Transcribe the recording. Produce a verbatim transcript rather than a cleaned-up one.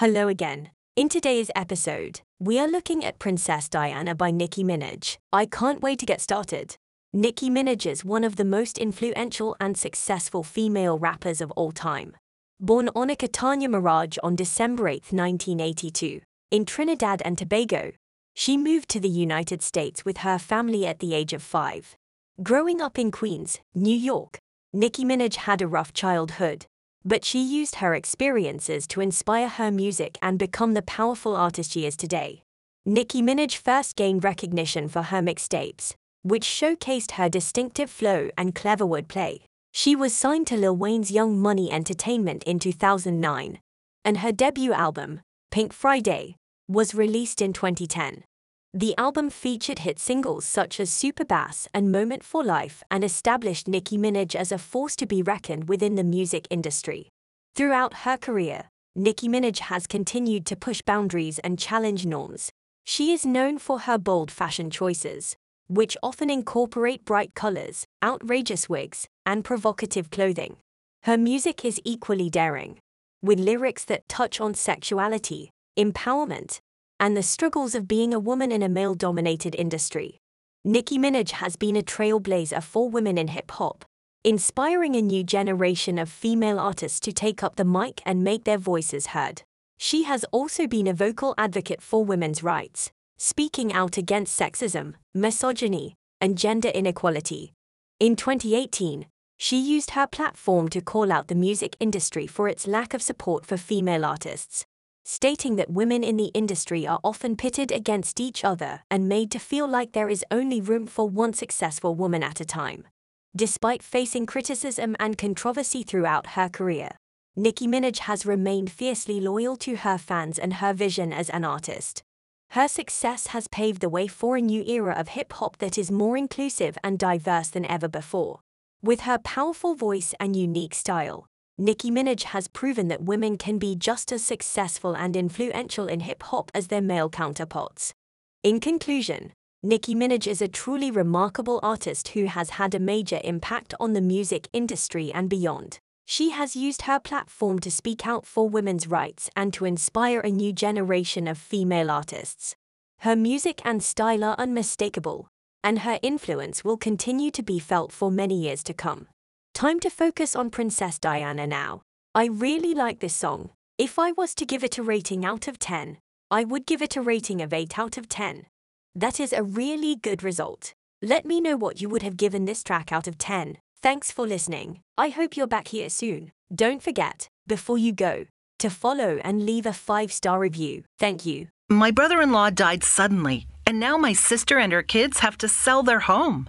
Hello again. In today's episode, we are looking at Princess Diana by Nicki Minaj. I can't wait to get started. Nicki Minaj is one of the most influential and successful female rappers of all time. Born Onika Tanya Maraj on December eighth, nineteen eighty-two, in Trinidad and Tobago, she moved to the United States with her family at the age of five. Growing up in Queens, New York, Nicki Minaj had a rough childhood, but she used her experiences to inspire her music and become the powerful artist she is today. Nicki Minaj first gained recognition for her mixtapes, which showcased her distinctive flow and clever wordplay. She was signed to Lil Wayne's Young Money Entertainment in two thousand nine, and her debut album, Pink Friday, was released in twenty ten. The album featured hit singles such as Super Bass and Moment for Life and established Nicki Minaj as a force to be reckoned within the music industry. Throughout her career, Nicki Minaj has continued to push boundaries and challenge norms. She is known for her bold fashion choices, which often incorporate bright colors, outrageous wigs, and provocative clothing. Her music is equally daring, with lyrics that touch on sexuality, empowerment, and the struggles of being a woman in a male-dominated industry. Nicki Minaj has been a trailblazer for women in hip-hop, inspiring a new generation of female artists to take up the mic and make their voices heard. She has also been a vocal advocate for women's rights, speaking out against sexism, misogyny, and gender inequality. In twenty eighteen, she used her platform to call out the music industry for its lack of support for female artists, stating that women in the industry are often pitted against each other and made to feel like there is only room for one successful woman at a time. Despite facing criticism and controversy throughout her career, Nicki Minaj has remained fiercely loyal to her fans and her vision as an artist. Her success has paved the way for a new era of hip-hop that is more inclusive and diverse than ever before. With her powerful voice and unique style, Nicki Minaj has proven that women can be just as successful and influential in hip-hop as their male counterparts. In conclusion, Nicki Minaj is a truly remarkable artist who has had a major impact on the music industry and beyond. She has used her platform to speak out for women's rights and to inspire a new generation of female artists. Her music and style are unmistakable, and her influence will continue to be felt for many years to come. Time to focus on Princess Diana now. I really like this song. If I was to give it a rating out of ten, I would give it a rating of eight out of ten. That is a really good result. Let me know what you would have given this track out of ten. Thanks for listening. I hope you're back here soon. Don't forget, before you go, to follow and leave a five-star review. Thank you. My brother-in-law died suddenly, and now my sister and her kids have to sell their home.